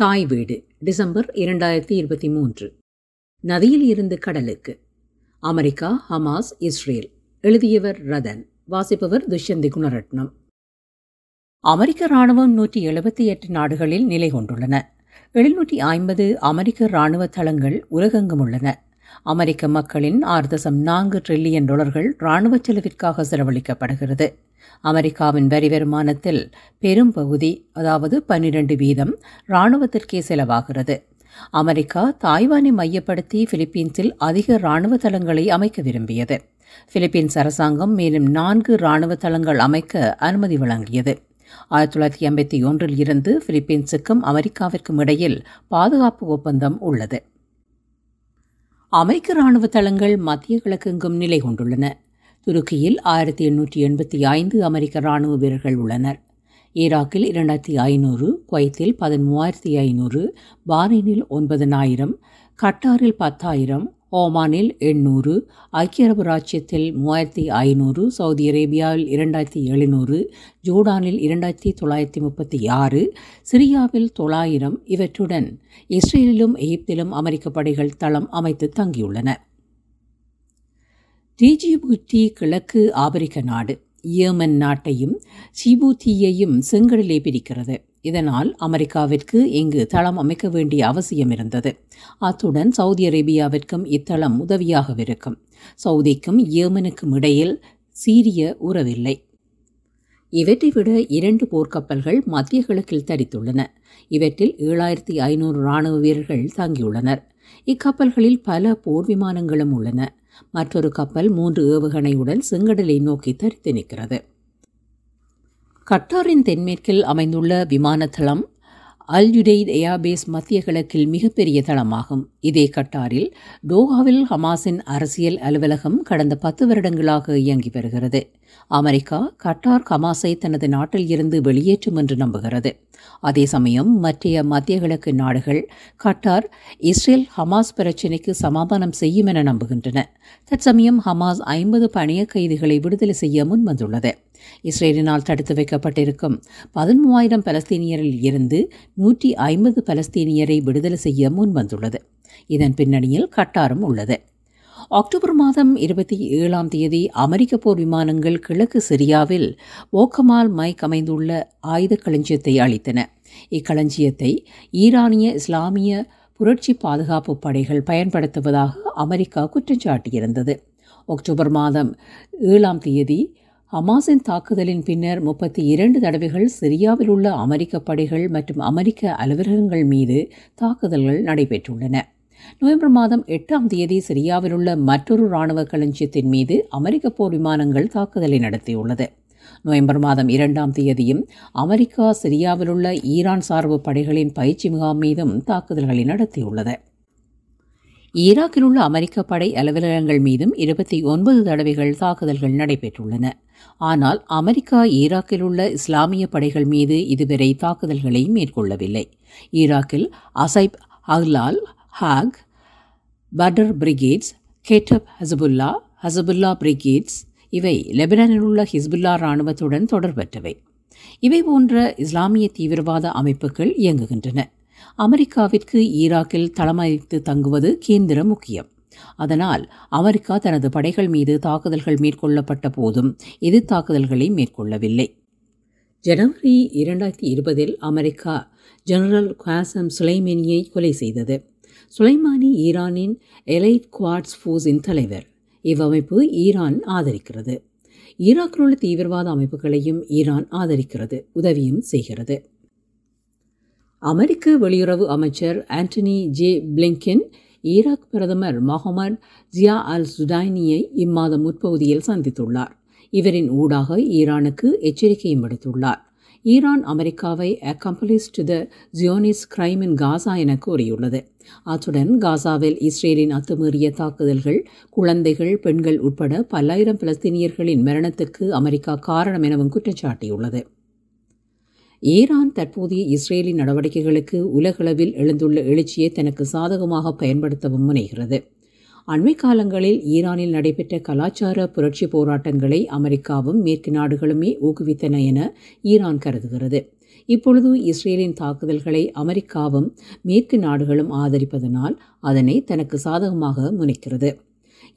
தாய் வீடு டிசம்பர் 2023. நதியில் இருந்து கடலுக்கு. America, Hamas, Israel. எழுதியவர் ரதன், வாசிப்பவர் துஷ்யந்தி குணரட்னம். அமெரிக்க இராணுவம் 178 நாடுகளில் நிலை கொண்டுள்ளன. 750 அமெரிக்க இராணுவ தளங்கள் உலகெங்கும் உள்ளன. அமெரிக்க மக்களின் 6.4 டிரில்லியன் டாலர்கள் இராணுவ செலவிற்காக செலவழிக்கப்படுகிறது. அமெரிக்காவின் வரி வருமானத்தில் பெரும் பகுதி, அதாவது 12% இராணுவத்திற்கே செலவாகிறது. அமெரிக்கா தாய்வானை மையப்படுத்தி பிலிப்பீன்ஸில் அதிக இராணுவ தளங்களை அமைக்க விரும்பியது. பிலிப்பீன்ஸ் அரசாங்கம் மேலும் 4 இராணுவ தளங்கள் அமைக்க அனுமதி வழங்கியது. 1951 இருந்து பிலிப்பீன்ஸுக்கும் அமெரிக்காவிற்கும் இடையில் பாதுகாப்பு ஒப்பந்தம் உள்ளது. அமெரிக்க இராணுவ தளங்கள் மத்திய கிழக்கெங்கும் நிலை கொண்டுள்ளன. துருக்கியில் 1885 அமெரிக்க இராணுவ வீரர்கள் உள்ளனர். ஈராக்கில் 2500, குவைத்தில் 13500, பாஹ்ரைனில் 9000, கட்டாரில் 10,000, ஓமானில் 800, ஐக்கிய அரபு இராச்சியத்தில் 3500, சவுதி அரேபியாவில் 2700, ஜோர்டானில் 2936, சிரியாவில் 900. இவற்றுடன் இஸ்ரேலிலும் எகிப்திலும் அமெரிக்க படைகள் தளம் அமைத்து தங்கியுள்ளன. டிஜிபூட்டி கிழக்கு ஆப்பிரிக்க நாடு. ஏமன் நாட்டையும் ஜிபூத்தியையும் செங்கடலே பிரிக்கிறது. இதனால் அமெரிக்காவிற்கு இங்கு தளம் அமைக்க வேண்டிய அவசியம் இருந்தது. அத்துடன் சவுதி அரேபியாவிற்கும் இத்தளம் உதவியாகவிருக்கும். சவுதிக்கும் ஏமனுக்கும் இடையில் சீரிய உறவில்லை. இவற்றை விட 2 போர்க்கப்பல்கள் மத்திய கிழக்கில் தரித்துள்ளன. இவற்றில் 7500 இராணுவ வீரர்கள் தங்கியுள்ளனர். இக்கப்பல்களில் பல போர் விமானங்களும் உள்ளன. மற்றொரு கப்பல் 3 ஏவுகணையுடன் செங்கடலை நோக்கி தரித்து நிற்கிறது. கட்டாரின் தென்மேற்கில் அமைந்துள்ள விமானத்தளம் அல் உடெய்ட் ஏர் பேஸ் மத்திய கிழக்கில் மிகப்பெரிய தளமாகும். இதே கட்டாரில் டோஹாவில் ஹமாஸின் அரசியல் அலுவலகம் கடந்த 10 வருடங்களாக இயங்கி வருகிறது. அமெரிக்கா கட்டார் ஹமாஸை தனது நாட்டில் இருந்து வெளியேற்றும் என்று நம்புகிறது. அதே சமயம் மற்ற மத்திய கிழக்கு நாடுகள் கட்டார் இஸ்ரேல் ஹமாஸ் பிரச்சினைக்கு சமாதானம் செய்யும் என நம்புகின்றன. தற்சமயம் ஹமாஸ் 50 பணைய கைதிகளை விடுதலை செய்ய முன்வந்துள்ளது. இஸ்ரேலினால் தடுத்து வைக்கப்பட்டிருக்கும் 13,000 பலஸ்தீனியரில் இருந்து 150 பலஸ்தீனியரை விடுதலை செய்ய முன்வந்துள்ளது. இதன் பின்னணியில் கட்டாரும் உள்ளது. அக்டோபர் மாதம் 27 அமெரிக்க போர் விமானங்கள் கிழக்கு சிரியாவில் ஓக்கமால் மைக் அமைந்துள்ள ஆயுத களஞ்சியத்தை அளித்தன. இக்களஞ்சியத்தை ஈரானிய இஸ்லாமிய புரட்சி பாதுகாப்பு படைகள் பயன்படுத்துவதாக அமெரிக்கா குற்றஞ்சாட்டியிருந்தது. அக்டோபர் மாதம் 7 ஹமாஸின் தாக்குதலின் பின்னர் 32 தடவைகள் சிரியாவில் உள்ள அமெரிக்க படைகள் மற்றும் அமெரிக்க அலுவலகங்கள் மீது தாக்குதல்கள் நடைபெற்றுள்ளன. நவம்பர் மாதம் 8 சிரியாவில் உள்ள மற்றொரு இராணுவ களஞ்சியத்தின் மீது அமெரிக்க போர் விமானங்கள் தாக்குதலை நடத்தியுள்ளது. நவம்பர் மாதம் 2 அமெரிக்கா சிரியாவில் உள்ள ஈரான் சார்பு படைகளின் பயிற்சி முகாம் மீதும் தாக்குதல்களை நடத்தியுள்ளது. ஈராக்கில் உள்ள அமெரிக்க படை அலுவலகங்கள் மீதும் 29 தடவைகள் தாக்குதல்கள் நடைபெற்றுள்ளன. ஆனால் அமெரிக்கா ஈராக்கில் உள்ள இஸ்லாமிய படைகள் மீது இதுவரை தாக்குதல்களை மேற்கொள்ளவில்லை. ஈராக்கில் Asaib Ahl al Haq butter brigades, Kataib Hezbollah, Hezbollah Brigades இவை லெபனானில் உள்ள ஹிஸ்புல்லா இராணுவத்துடன் தொடர்பற்றவை. இவை போன்ற இஸ்லாமிய தீவிரவாத அமைப்புகள் இயங்குகின்றன. அமெரிக்காவிற்கு ஈராக்கில் தளமளித்து தங்குவது கேந்திர முக்கியம். அதனால் அமெரிக்கா தனது படைகள் மீது தாக்குதல்கள் மேற்கொள்ளப்பட்ட போதும் எது தாக்குதல்களை மேற்கொள்ளவில்லை. ஜனவரி 2020 அமெரிக்கா ஜெனரல் குவாசம் சுலைமானியை கொலை செய்தது. சுலைமானி ஈரானின் எலைட் குவாட்ஸ் ஃபோர்ஸின் தலைவர். இவ்வமைப்பு ஈரான் ஆதரிக்கிறது. ஈராக்கில் உள்ள தீவிரவாத அமைப்புகளையும் ஈரான் ஆதரிக்கிறது, உதவியும் செய்கிறது. அமெரிக்க வெளியுறவு அமைச்சர் ஆண்டனி ஜே. பிளிங்கென் ஈராக் பிரதமர் மொஹமட் ஜியா அல் சுடானியை இம்மாத முற்பகுதியில் சந்தித்துள்ளார். இவரின் ஊடாக ஈரானுக்கு எச்சரிக்கையும் விடுத்துள்ளார். ஈரான் அமெரிக்காவை அக்கம்பலிஸ் டு த ஜியோனிஸ் கிரைம் இன் காசா என கூறியுள்ளது. அத்துடன் காசாவில் இஸ்ரேலின் அத்துமீறிய தாக்குதல்கள், குழந்தைகள், பெண்கள் உட்பட 1000 பலஸ்தீனியர்களின் மரணத்துக்கு அமெரிக்கா காரணம் எனவும் குற்றச்சாட்டியுள்ளது. ஈரான் தற்போதைய இஸ்ரேலின் நடவடிக்கைகளுக்கு உலகளவில் எழுந்துள்ள எழுச்சியை தனக்கு சாதகமாக பயன்படுத்தவும் முனைகிறது. அண்மை காலங்களில் ஈரானில் நடைபெற்ற கலாச்சார புரட்சி போராட்டங்களை அமெரிக்காவும் மேற்கு நாடுகளுமே ஊக்குவித்தன என ஈரான் கருதுகிறது. இப்பொழுது இஸ்ரேலின் தாக்குதல்களை அமெரிக்காவும் மேற்கு நாடுகளும் ஆதரிப்பதனால் அதனை தனக்கு சாதகமாக முனைக்கிறது.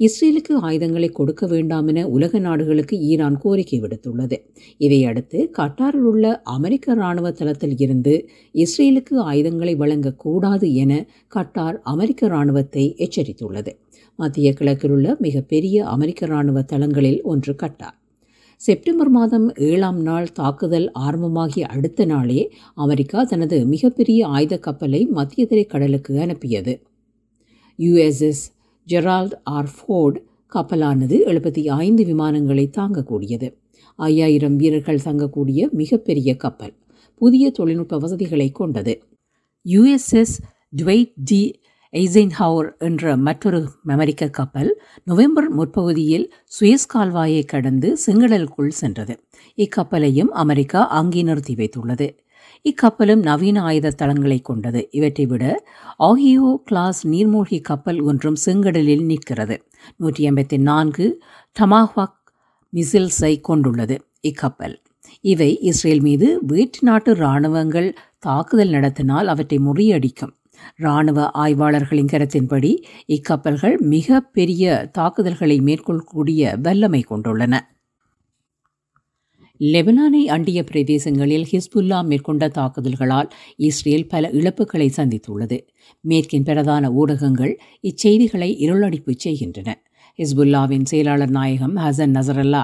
இஸ்ரேலுக்கு ஆயுதங்களை கொடுக்க வேண்டாம் என உலக நாடுகளுக்கு ஈரான் கோரிக்கை விடுத்துள்ளது. இதையடுத்து கட்டாரில் உள்ள அமெரிக்க இராணுவ தளத்தில் இருந்து இஸ்ரேலுக்கு ஆயுதங்களை வழங்கக்கூடாது என கட்டார் அமெரிக்க இராணுவத்தை எச்சரித்துள்ளது. மத்திய கிழக்கில் உள்ள மிகப்பெரிய அமெரிக்க இராணுவ தளங்களில் ஒன்று கட்டார். செப்டம்பர் மாதம் 7ஆம் நாள் தாக்குதல் ஆரம்பமாகிய அடுத்த நாளே அமெரிக்கா தனது மிகப்பெரிய ஆயுத கப்பலை மத்திய திரைக்கடலுக்கு அனுப்பியது. USS ஜெரால்ட் ஆர் ஃபோர்டு கப்பலானது 75 விமானங்களை தாங்கக்கூடியது. 5000 வீரர்கள் தங்கக்கூடிய மிகப்பெரிய கப்பல். புதிய தொழில்நுட்ப வசதிகளை கொண்டது. USS ட்வைட் டி எய்சன்ஹவர் என்ற மற்றொரு அமெரிக்க கப்பல் நவம்பர் முற்பகுதியில் சுயஸ் கால்வாயை கடந்து செங்கடலுக்குள் சென்றது. இக்கப்பலையும் அமெரிக்கா அங்கே நிறுத்தி வைத்துள்ளது. இக்கப்பலும் நவீன ஆயுத தளங்களை கொண்டது. இவற்றை விட ஓஹியோ-கிளாஸ் நீர்மூழ்கி கப்பல் ஒன்றும் செங்கடலில் நிற்கிறது. 154 டமாஹாக் மிசில்ஸை கொண்டுள்ளது இக்கப்பல். இவை இஸ்ரேல் மீது வேற்று நாட்டு இராணுவங்கள் தாக்குதல் நடத்தினால் அவற்றை முறியடிக்கும். இராணுவ ஆய்வாளர்களின் கருத்தின்படி இக்கப்பல்கள் மிக பெரிய தாக்குதல்களை மேற்கொள்ளக்கூடிய வல்லமை கொண்டுள்ளன. லெபனானை அண்டிய பிரதேசங்களில் ஹிஸ்புல்லா மேற்கொண்ட தாக்குதல்களால் இஸ்ரேல் பல இழப்புகளை சந்தித்துள்ளது. மேற்கின் பிரதான ஊடகங்கள் இச்செய்திகளை இருளடிப்பு செய்கின்றன. ஹிஸ்புல்லாவின் செயலாளர் நாயகம் ஹசன் நஸ்ரல்லா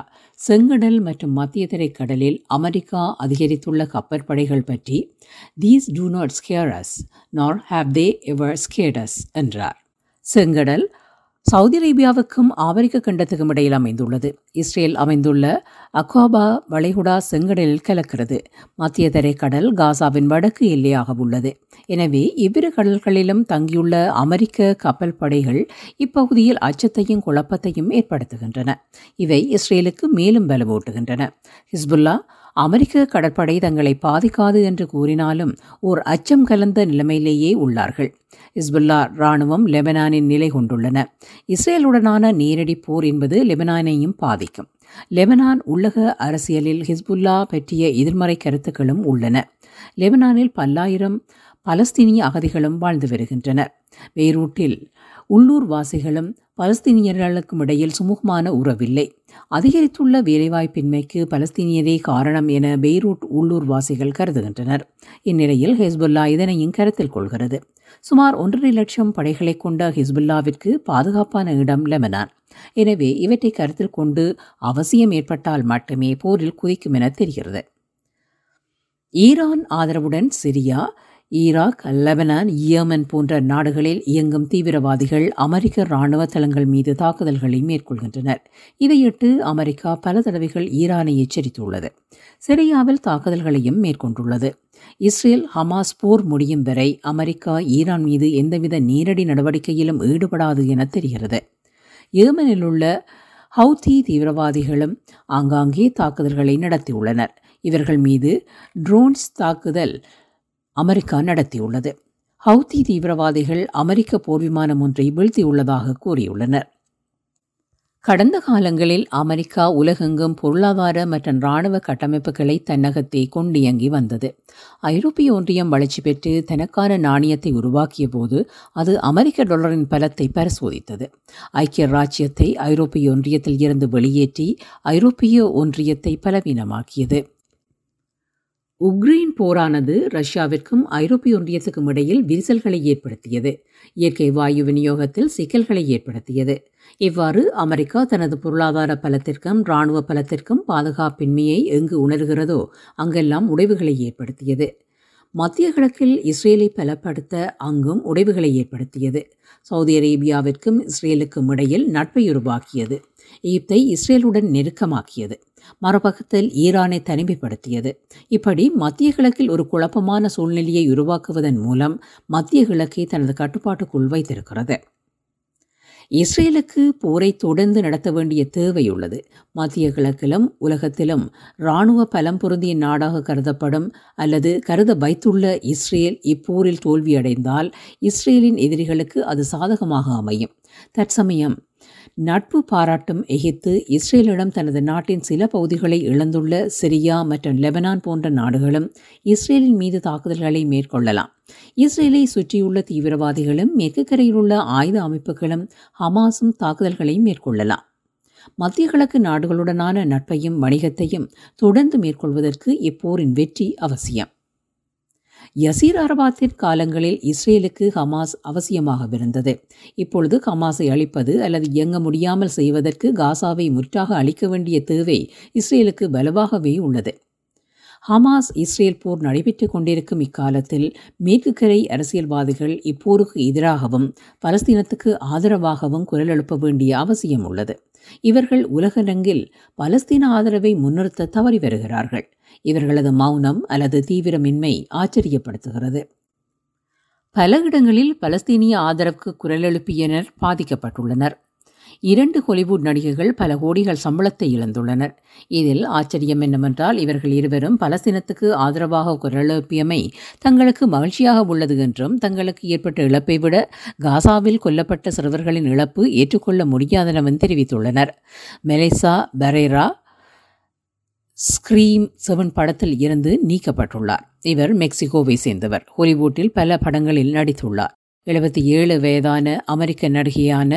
செங்கடல் மற்றும் மத்திய திரைக்கடலில் அமெரிக்கா அதிகரித்துள்ள கப்பற்படைகள் பற்றி "These do not scare us, nor have they ever scared us" என்றார். செங்கடல் சவுதி அரேபியாவுக்கும் ஆப்பிரிக்க கண்டத்துக்கும் இடையில் அமைந்துள்ளது. இஸ்ரேல் அமைந்துள்ள அக்வாபா வளைகுடா செங்கடலில் கலக்கிறது. மத்திய தரைக்கடல் காசாவின் வடக்கு எல்லையாக உள்ளது. எனவே இவ்விரு கடல்களிலும் தங்கியுள்ள அமெரிக்க கப்பல் படைகள் இப்பகுதியில் அச்சத்தையும் குழப்பத்தையும் ஏற்படுத்துகின்றன. இவை இஸ்ரேலுக்கு மேலும் பலமூட்டுகின்றன. ஹிஸ்புல்லா அமெரிக்க கடற்படை தங்களை பாதிக்காது என்று கூறினாலும் ஓர் அச்சம் கலந்த நிலைமையிலேயே உள்ளார்கள். ஹிஸ்புல்லா இராணுவம் லெபனானின் நிலை கொண்டுள்ளன. இஸ்ரேலுடனான நேரடி போர் என்பது லெபனானையும் பாதிக்கும். லெபனான் உலக அரசியலில் ஹிஸ்புல்லா பற்றிய எதிர்மறை கருத்துக்களும் உள்ளன. லெபனானில் பல்லாயிரம் பலஸ்தீனிய அகதிகளும் வாழ்ந்து வருகின்றனர். பெய்ரூட்டில் உள்ளூர்வாசிகளும் பலஸ்தீனியர்களுக்கும் இடையில் சுமூகமான உறவில்லை. அதிகரித்துள்ள வேலைவாய்ப்பின்மைக்கு பலஸ்தீனியரே காரணம் என பெய்ரூட் உள்ளூர்வாசிகள் கருதுகின்றனர். இந்நிலையில் ஹிஸ்புல்லா இதனையும் கருத்தில் கொள்கிறது. சுமார் 1.5 லட்சம் படைகளை கொண்ட ஹிஸ்புல்லாவிற்கு பாதுகாப்பான இடம் லெபனான். எனவே இவற்றை கருத்தில் கொண்டு அவசியம் ஏற்பட்டால் மட்டுமே போரில் குதிக்கும் என தெரிகிறது. ஈரான் ஆதரவுடன் சிரியா, ஈராக், லெபனான், யேமன் போன்ற நாடுகளில் இயங்கும் தீவிரவாதிகள் அமெரிக்க இராணுவ தளங்கள் மீது தாக்குதல்களை மேற்கொள்கின்றனர். இதையிட்டு அமெரிக்கா பல தடவைகள் ஈரானை எச்சரித்துள்ளது. சிரியாவில் தாக்குதல்களையும் மேற்கொண்டுள்ளது. இஸ்ரேல் ஹமாஸ் போர் முடியும் வரை அமெரிக்கா ஈரான் மீது எந்தவித நேரடி நடவடிக்கையிலும் ஈடுபடாது என தெரிகிறது. யேமனில் உள்ள ஹவுதி தீவிரவாதிகளும் ஆங்காங்கே தாக்குதல்களை நடத்தியுள்ளனர். இவர்கள் மீது ட்ரோன்ஸ் தாக்குதல் அமெரிக்கா நடத்தியுள்ளது. ஹவுதி தீவிரவாதிகள் அமெரிக்க போர் விமானம் ஒன்றை வீழ்த்தியுள்ளதாக கூறியுள்ளனர். கடந்த காலங்களில் அமெரிக்கா உலகெங்கும் பொருளாதார மற்றும் இராணுவ கட்டமைப்புகளை தன்னகத்தே கொண்டியங்கி வந்தது. ஐரோப்பிய ஒன்றியம் வளர்ச்சி பெற்று தனக்கான நாணயத்தை உருவாக்கிய போது அது அமெரிக்க டாலரின் பலத்தை பரிசோதித்தது. ஐக்கிய இராச்சியத்தை ஐரோப்பிய ஒன்றியத்தில் இருந்து வெளியேற்றி ஐரோப்பிய ஒன்றியத்தை பலவீனமாக்கியது. உக்ரைன் போரானது ரஷ்யாவிற்கும் ஐரோப்பிய ஒன்றியத்துக்கும் இடையில் விரிசல்களை ஏற்படுத்தியது. இயற்கை வாயு விநியோகத்தில் சிக்கல்களை ஏற்படுத்தியது. இவ்வாறு அமெரிக்கா தனது பொருளாதார பலத்திற்கும் இராணுவ பலத்திற்கும் பாதுகாப்பின்மையை எங்கு உணர்கிறதோ அங்கெல்லாம் உடைவுகளை ஏற்படுத்தியது. மத்திய கிழக்கில் இஸ்ரேலை பலப்படுத்த அங்கும் உடைவுகளை ஏற்படுத்தியது. சவுதி அரேபியாவிற்கும் இஸ்ரேலுக்கும் இடையில் நட்பை உருவாக்கியது. எகிப்தை இஸ்ரேலுடன் நெருக்கமாக்கியது. மறுபக்கத்தில் ஈரானை தனிமைப்படுத்தியது. இப்படி மத்திய கிழக்கில் ஒரு குழப்பமான சூழ்நிலையை உருவாக்குவதன் மூலம் மத்திய கிழக்கை தனது கட்டுப்பாட்டுக்குள் வைத்திருக்கிறது. இஸ்ரேலுக்கு போரை தொடர்ந்து நடத்த வேண்டிய தேவை உள்ளது. மத்திய கிழக்கிலும் உலகத்திலும் இராணுவ பலம் பொருந்திய நாடாக கருதப்படும் அல்லது கருத வைத்துள்ள இஸ்ரேல் இப்போரில் தோல்வியடைந்தால் இஸ்ரேலின் எதிரிகளுக்கு அது சாதகமாக அமையும். தற்சமயம் நட்பு பாராட்டும் எகிப்து இஸ்ரேலிடம் தனது நாட்டின் சில பகுதிகளை இழந்துள்ள சிரியா மற்றும் லெபனான் போன்ற நாடுகளும் இஸ்ரேலின் மீது தாக்குதல்களை மேற்கொள்ளலாம். இஸ்ரேலை சுற்றியுள்ள தீவிரவாதிகளும் மேற்கு கரையிலுள்ள ஆயுத அமைப்புகளும் ஹமாஸும் தாக்குதல்களை மேற்கொள்ளலாம். மத்திய கிழக்கு நாடுகளுடனான நட்பையும் வணிகத்தையும் தொடர்ந்து மேற்கொள்வதற்கு இப்போரின் வெற்றி அவசியம். யசீர் அரபாத்தின் காலங்களில் இஸ்ரேலுக்கு ஹமாஸ் அவசியமாகவிருந்தது. இப்பொழுது ஹமாஸை அழிப்பது அல்லது இயங்க முடியாமல் செய்வதற்கு காசாவை முற்றாக அழிக்க வேண்டிய தேவை இஸ்ரேலுக்கு வலுவாகவே உள்ளது. ஹமாஸ் இஸ்ரேல் போர் நடைபெற்றுக் கொண்டிருக்கும் இக்காலத்தில் மேற்குக்கரை அரசியல்வாதிகள் இப்போருக்கு எதிராகவும் பலஸ்தீனத்துக்கு ஆதரவாகவும் குரல் எழுப்ப வேண்டிய அவசியம் உள்ளது. இவர்கள் உலகரங்கில் பலஸ்தீன ஆதரவை முன்னிறுத்த தவறி வருகிறார்கள். இவர்களது மௌனம் அல்லது தீவிரமின்மை ஆச்சரியப்படுத்துகிறது. பல இடங்களில் பலஸ்தீனிய ஆதரவுக்கு குரல் எழுப்பியினர் பாதிக்கப்பட்டுள்ளனர். 2 ஹாலிவுட் நடிகைகள் பல கோடிகள் சம்பளத்தை இழந்துள்ளனர். இதில் ஆச்சரியம் என்னவென்றால் இவர்கள் இருவரும் பலஸ்தீனத்துக்கு ஆதரவாக குரல் எழுப்பியமை தங்களுக்கு மகிழ்ச்சியாக உள்ளது என்றும் தங்களுக்கு ஏற்பட்ட இழப்பை விட காசாவில் கொல்லப்பட்ட சிறுவர்களின் இழப்பு ஏற்றுக்கொள்ள முடியாதெனவும் தெரிவித்துள்ளனர். மெலிசா பரேரா ஸ்கிரீம் 7 படத்தில் இருந்து நீக்கப்பட்டுள்ளார். இவர் மெக்சிகோவை சேர்ந்தவர். ஹாலிவுட்டில் பல படங்களில் நடித்துள்ளார். 77 வயதான அமெரிக்க நடிகையான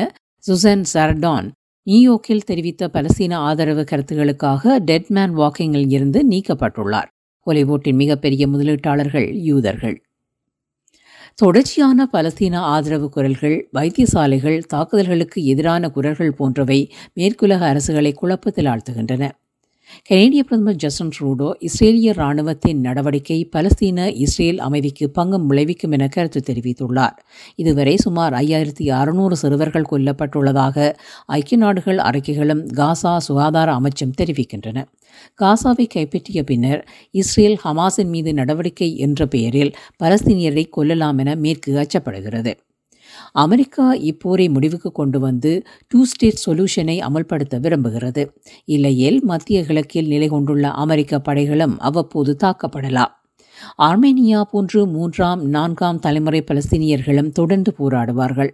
சுசன் சர்டான் நியூயோர்க்கில் தெரிவித்த பலஸ்தீன ஆதரவு கருத்துகளுக்காக டெட்மேன் வாக்கிங்கில் இருந்து நீக்கப்பட்டுள்ளார். ஹாலிவுட்டின் மிகப்பெரிய முதலீட்டாளர்கள் யூதர்கள். தொடர்ச்சியான பலஸ்தீன ஆதரவு குரல்கள், வைத்தியசாலைகள், தாக்குதல்களுக்கு எதிரான குரல்கள் போன்றவை மேற்குலக அரசுகளை குழப்பத்தில் ஆழ்த்துகின்றன. கனேடிய பிரதமர் ஜஸ்டின் ட்ரூடோ இஸ்ரேலிய இராணுவத்தின் நடவடிக்கை பலஸ்தீன இஸ்ரேல் அமைதிக்கு பங்கம் விளைவிக்கும் என கருத்து தெரிவித்துள்ளார். இதுவரை சுமார் 5600 சிறுவர்கள் கொல்லப்பட்டுள்ளதாக ஐக்கிய நாடுகள் அறிக்கைகளும் காசா சுகாதார அமைச்சும் தெரிவிக்கின்றன. காசாவை கைப்பற்றிய பின்னர் இஸ்ரேல் ஹமாஸின் மீது நடவடிக்கை என்ற பெயரில் பலஸ்தீனியரை கொல்லலாம் என மேற்கு அச்சப்படுகிறது. அமெரிக்கா இப்போரை முடிவுக்கு கொண்டு வந்து 2-ஸ்டேட் சொல்யூஷனை அமல்படுத்த விரும்புகிறது. இல்லையேல் மத்திய கிழக்கில் நிலை கொண்டுள்ள அமெரிக்க படைகளும் அவ்வப்போது தாக்கப்படலாம். ஆர்மேனியா போன்று 3ஆம், 4ஆம் தலைமுறை பலஸ்தீனியர்களும் தொடர்ந்து போராடுவார்கள்.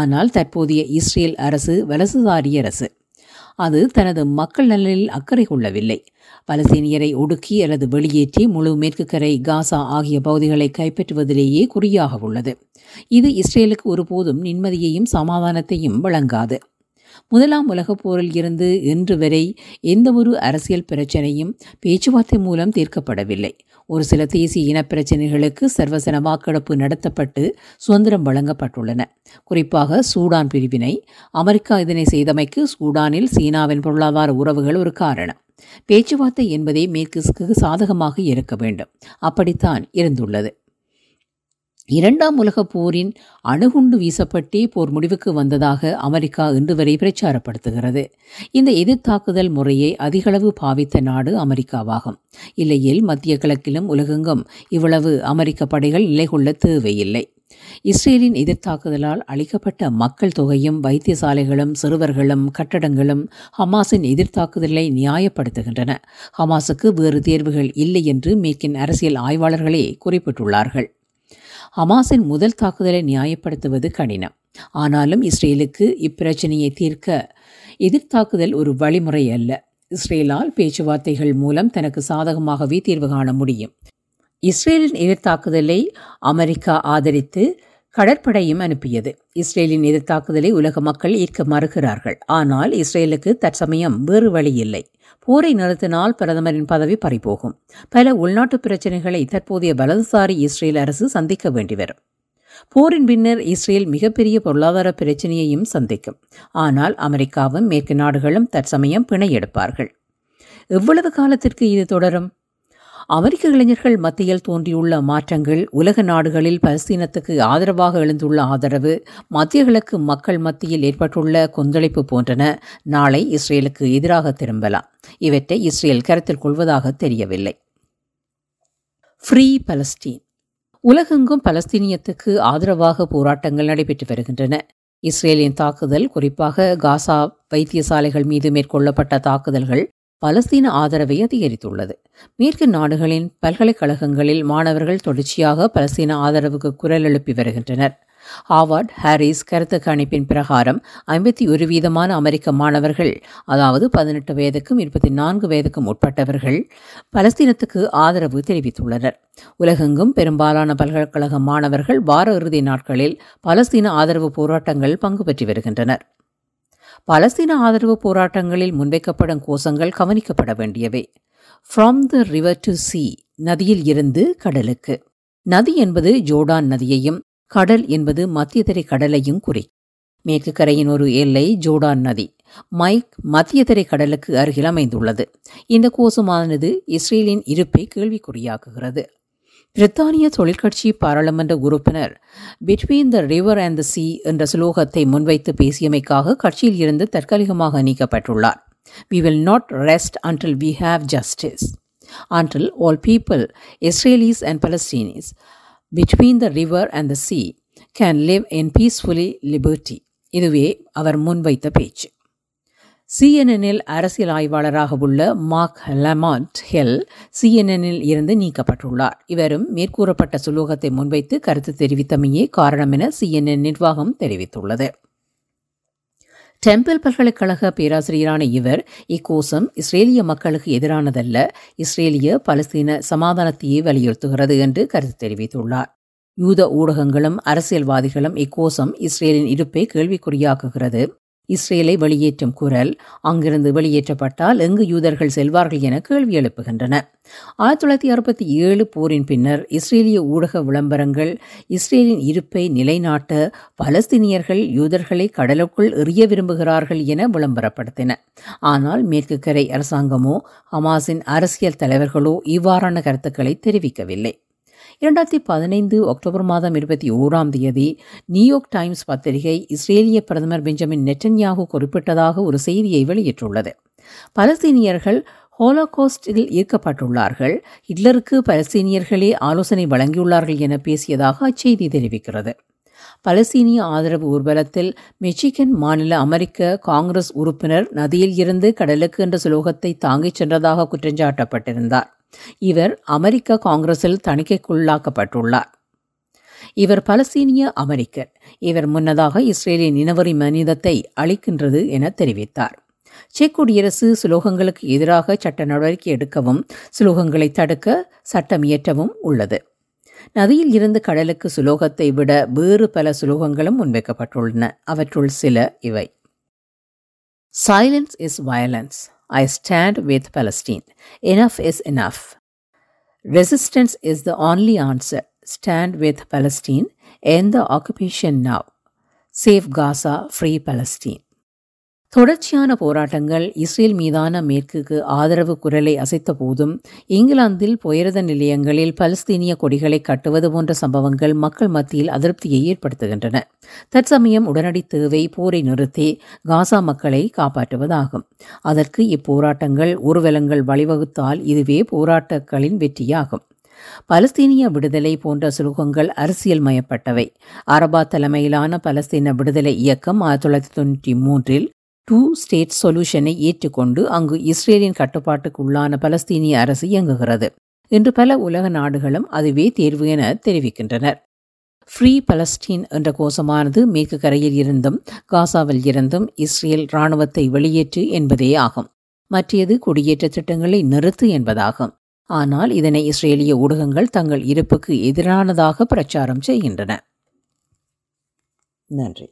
ஆனால் தற்போதைய இஸ்ரேல் அரசு வலதுசாரி அரசு. அது தனது மக்கள் நலனில் அக்கறை கொள்ளவில்லை. பலஸ்தீனியரை ஒடுக்கி அல்லது வெளியேற்றி முழு மேற்குக்கரை, காசா ஆகிய பகுதிகளை கைப்பற்றுவதிலேயே குறியாக உள்ளது. இது இஸ்ரேலுக்கு ஒருபோதும் நிம்மதியையும் சமாதானத்தையும் வழங்காது. 1ஆம் உலகப் போரில் இருந்து இன்று வரை எந்தவொரு அரசியல் பிரச்சனையும் பேச்சுவார்த்தை மூலம் தீர்க்கப்படவில்லை. ஒரு சில தேசிய இனப்பிரச்சனைகளுக்கு சர்வசன வாக்கெடுப்பு நடத்தப்பட்டு சுதந்திரம் வழங்கப்பட்டுள்ளன. குறிப்பாக சூடான் பிரிவினை. அமெரிக்கா இதனை செய்தமைக்கு சூடானில் சீனாவின் பொருளாதார உறவுகள் ஒரு காரணம். பேச்சுவார்த்தை என்பதே மேற்கு சாதகமாக இருக்க வேண்டும். அப்படித்தான் இருந்துள்ளது. 2ஆம் உலகப் போரின் அணுகுண்டு வீசப்பட்டே போர் முடிவுக்கு வந்ததாக அமெரிக்கா இன்று வரை பிரச்சாரப்படுத்துகிறது. இந்த எதிர்த்தாக்குதல் முறையை அதிகளவு பாவித்த நாடு அமெரிக்காவாகும். இல்லையில் மத்திய கிழக்கிலும் உலகெங்கும் இவ்வளவு அமெரிக்க படைகள் நிலை கொள்ள தேவையில்லை. இஸ்ரேலின் எதிர்த்தாக்குதலால் அளிக்கப்பட்ட மக்கள் தொகையும் வைத்தியசாலைகளும் சிறுவர்களும் கட்டடங்களும் ஹமாஸின் எதிர்த்தாக்குதலை நியாயப்படுத்துகின்றன. ஹமாஸுக்கு வேறு தேர்வுகள் இல்லை என்று மேற்கின் அரசியல் ஆய்வாளர்களே குறிப்பிட்டுள்ளார்கள். ஹமாஸின் முதல் தாக்குதலை நியாயப்படுத்துவது கடினம். ஆனாலும் இஸ்ரேலுக்கு இப்பிரச்சனையை தீர்க்க எதிர்த்தாக்குதல் ஒரு வழிமுறை அல்ல. இஸ்ரேலால் பேச்சுவார்த்தைகள் மூலம் தனக்கு சாதகமாகவே தீர்வு காண முடியும். இஸ்ரேலின் எதிர்த்தாக்குதலை அமெரிக்கா ஆதரித்து கடற்படையும் அனுப்பியது. இஸ்ரேலின் எதிர்த்தாக்குதலை உலக மக்கள் ஏற்க மறுக்கிறார்கள். ஆனால் இஸ்ரேலுக்கு தற்சமயம் வேறு வழி இல்லை. போரை நிறுத்தினால் பிரதமரின் பதவி பறிபோகும். பல உள்நாட்டு பிரச்சினைகளை தற்போதைய வலதுசாரி இஸ்ரேல் அரசு சந்திக்க வேண்டிவரும். போரின் பின்னர் இஸ்ரேல் மிகப்பெரிய பொருளாதார பிரச்சினையையும் சந்திக்கும். ஆனால் அமெரிக்காவும் மேற்கு நாடுகளும் தற்சமயம் பிணை எடுப்பார்கள். எவ்வளவு காலத்திற்கு இது தொடரும்? அமெரிக்க இளைஞர்கள் மத்தியில் தோன்றியுள்ள மாற்றங்கள், உலக நாடுகளில் பலஸ்தீனத்துக்கு ஆதரவாக எழுந்துள்ள ஆதரவு, மத்திய கிழக்கு மக்கள் மத்தியில் ஏற்பட்டுள்ள கொந்தளிப்பு போன்றன நாளை இஸ்ரேலுக்கு எதிராக திரும்பலாம். இவற்றை இஸ்ரேல் கருத்தில் கொள்வதாக தெரியவில்லை. Free Palestine. உலகெங்கும் பலஸ்தீனியத்துக்கு ஆதரவாக போராட்டங்கள் நடைபெற்று வருகின்றன. இஸ்ரேலின் தாக்குதல், குறிப்பாக காசா வைத்தியசாலைகள் மீது மேற்கொள்ளப்பட்ட தாக்குதல்கள் பலஸ்தீன ஆதரவை அதிகரித்துள்ளது. மேற்கு நாடுகளின் பல்கலைக்கழகங்களில் மாணவர்கள் தொடர்ச்சியாக பலஸ்தீன ஆதரவுக்கு குரல் எழுப்பி வருகின்றனர். ஹார்வர்ட் ஹாரிஸ் கருத்து கணிப்பின் பிரகாரம் 51% அமெரிக்க மாணவர்கள், அதாவது 18 வயதுக்கும் 34 வயதுக்கும் உட்பட்டவர்கள், பலஸ்தீனத்துக்கு ஆதரவு தெரிவித்துள்ளனர். உலகெங்கும் பெரும்பாலான பல்கலைக்கழக மாணவர்கள் வார இறுதி நாட்களில் பலஸ்தீன ஆதரவு போராட்டங்கள் பங்கு பெற்று வருகின்றனர். பலஸ்தீன ஆதரவு போராட்டங்களில் முன்வைக்கப்படும் கோஷங்கள் கவனிக்கப்பட வேண்டியவை. From the river to sea, நதியில் இருந்து கடலுக்கு. நதி என்பது ஜோர்டான் நதியையும் கடல் என்பது மத்தியதரை கடலையும் குறி. மேற்கு கரையின் ஒரு எல்லை ஜோர்டான் நதி, மைக் மத்தியதரை கடலுக்கு அருகில் அமைந்துள்ளது. இந்த கோஷமானது இஸ்ரேலின் இருப்பை கேள்விக்குறியாக்குகிறது. பிரித்தானிய தொழிற்கட்சி பாராளுமன்ற உறுப்பினர் between the river and the sea என்ற சுலோகத்தை முன்வைத்து பேசியமைக்காக கட்சியில் இருந்து தற்காலிகமாக நீக்கப்பட்டுள்ளார். We will not rest until we have justice, until all people, Israelis and Palestinians, between the river and the sea, can live in peacefully liberty. இதுவே அவர் முன்வைத்த பேச்சு. சிஎன்என்னில் அரசியல் ஆய்வாளராக உள்ள மார்க் லமாண்ட் ஹில் சிஎன்என்னில் இருந்து நீக்கப்பட்டுள்ளார். இவரும் மேற்கூறப்பட்ட சுலோகத்தை முன்வைத்து கருத்து தெரிவித்தமையே காரணம் என சிஎன்என் நிர்வாகம் தெரிவித்துள்ளது. டெம்பிள் பல்கலைக்கழக பேராசிரியரான இவர், இக்கோசம் இஸ்ரேலிய மக்களுக்கு எதிரானதல்ல, இஸ்ரேலிய பலஸ்தீன சமாதானத்தையே வலியுறுத்துகிறது என்று கருத்து தெரிவித்துள்ளார். யூத ஊடகங்களும் அரசியல்வாதிகளும் இக்கோசம் இஸ்ரேலின் இருப்பை கேள்விக்குறியாக்குகிறது, இஸ்ரேலை வெளியேற்றும் குரல், அங்கிருந்து வெளியேற்றப்பட்டால் எங்கு யூதர்கள் செல்வார்கள் என கேள்வி எழுப்புகின்றன. 1967 போரின் பின்னர் இஸ்ரேலிய ஊடக விளம்பரங்கள் இஸ்ரேலின் இருப்பை நிலைநாட்ட பலஸ்தீனியர்கள் யூதர்களை கடலுக்குள் எறிய விரும்புகிறார்கள் என விளம்பரப்படுத்தின. ஆனால் மேற்கு கரை அரசாங்கமோ ஹமாஸின் அரசியல் தலைவர்களோ இவ்வாறான கருத்துக்களை தெரிவிக்கவில்லை. 2015 அக்டோபர் மாதம் 21 நியூயார்க் டைம்ஸ் பத்திரிகை இஸ்ரேலிய பிரதமர் பெஞ்சமின் நெட்டன்யாகு குறிப்பிட்டதாக ஒரு செய்தியை வெளியிட்டுள்ளது. பலஸ்தீனியர்கள் ஹோலோகாஸ்டில் ஈர்க்கப்பட்டுள்ளார்கள், ஹிட்லருக்கு பலஸ்தீனியர்களே ஆலோசனை வழங்கியுள்ளார்கள் என பேசியதாக அச்செய்தி தெரிவிக்கிறது. பலஸ்தீனிய ஆதரவு ஊர்வலத்தில் மிச்சிகன் மாநில அமெரிக்க காங்கிரஸ் உறுப்பினர் நதியில் இருந்து கடலுக்கு என்ற சுலோகத்தை தாங்கிச் சென்றதாக குற்றஞ்சாட்டப்பட்டிருந்தார். இவர் அமெரிக்க காங்கிரஸில் தணிக்கைக்குள்ளாக்கப்பட்டுள்ளார். இவர் பலஸ்தீனிய அமெரிக்கர். இவர் முன்னதாக இஸ்ரேலின் இனவெறி மனிதத்தை அளிக்கின்றது என தெரிவித்தார். செக் குடியரசு சுலோகங்களுக்கு எதிராக சட்ட நடவடிக்கை எடுக்கவும் சுலோகங்களை தடுக்க சட்டம் இயற்றவும் உள்ளது. நதியில் இருந்து கடலுக்கு சுலோகத்தை விட வேறு பல சுலோகங்களும் முன்வைக்கப்பட்டுள்ளன. அவற்றுள் சில இவை: silence is violence, I stand with Palestine. Enough is enough. Resistance is the only answer. Stand with Palestine. End the occupation now. Save Gaza. Free Palestine. தொடர்ச்சியான போராட்டங்கள் இஸ்ரேல் மீதான மேற்குக்கு ஆதரவு குரலை அசைத்த போதும் இங்கிலாந்தில் பேருந்து நிலையங்களில் பலஸ்தீனிய கொடிகளை கட்டுவது போன்ற சம்பவங்கள் மக்கள் மத்தியில் அதிருப்தியை ஏற்படுத்துகின்றன. தற்சமயம் உடனடி தேவை போரை நிறுத்தி காசா மக்களை காப்பாற்றுவதாகும். அதற்கு இப்போராட்டங்கள் ஊர்வலங்கள் வழிவகுத்தால் இதுவே போராட்டங்களின் வெற்றியாகும். பலஸ்தீனிய விடுதலை போன்ற சுலோகங்கள் அரசியல் மயப்பட்டவை. அரபா தலைமையிலான பலஸ்தீன விடுதலை இயக்கம் 1993 டூ ஸ்டேட் சொல்யூஷனை ஏற்றுக்கொண்டு அங்கு இஸ்ரேலின் கட்டுப்பாட்டுக்குள்ளான பலஸ்தீனிய அரசு இயங்குகிறது. இன்று பல உலக நாடுகளும் அதுவே தேர்வு என தெரிவிக்கின்றனர். ஃப்ரீ பலஸ்தீன் என்ற கோஷமானது மேற்கு கரையில் இருந்தும் காசாவில் இருந்தும் இஸ்ரேல் இராணுவத்தை வெளியேற்று என்பதே ஆகும். மற்றது குடியேற்ற திட்டங்களை நிறுத்து என்பதாகும். ஆனால் இதனை இஸ்ரேலிய ஊடகங்கள் தங்கள் இருப்புக்கு எதிரானதாக பிரச்சாரம் செய்கின்றன. நன்றி.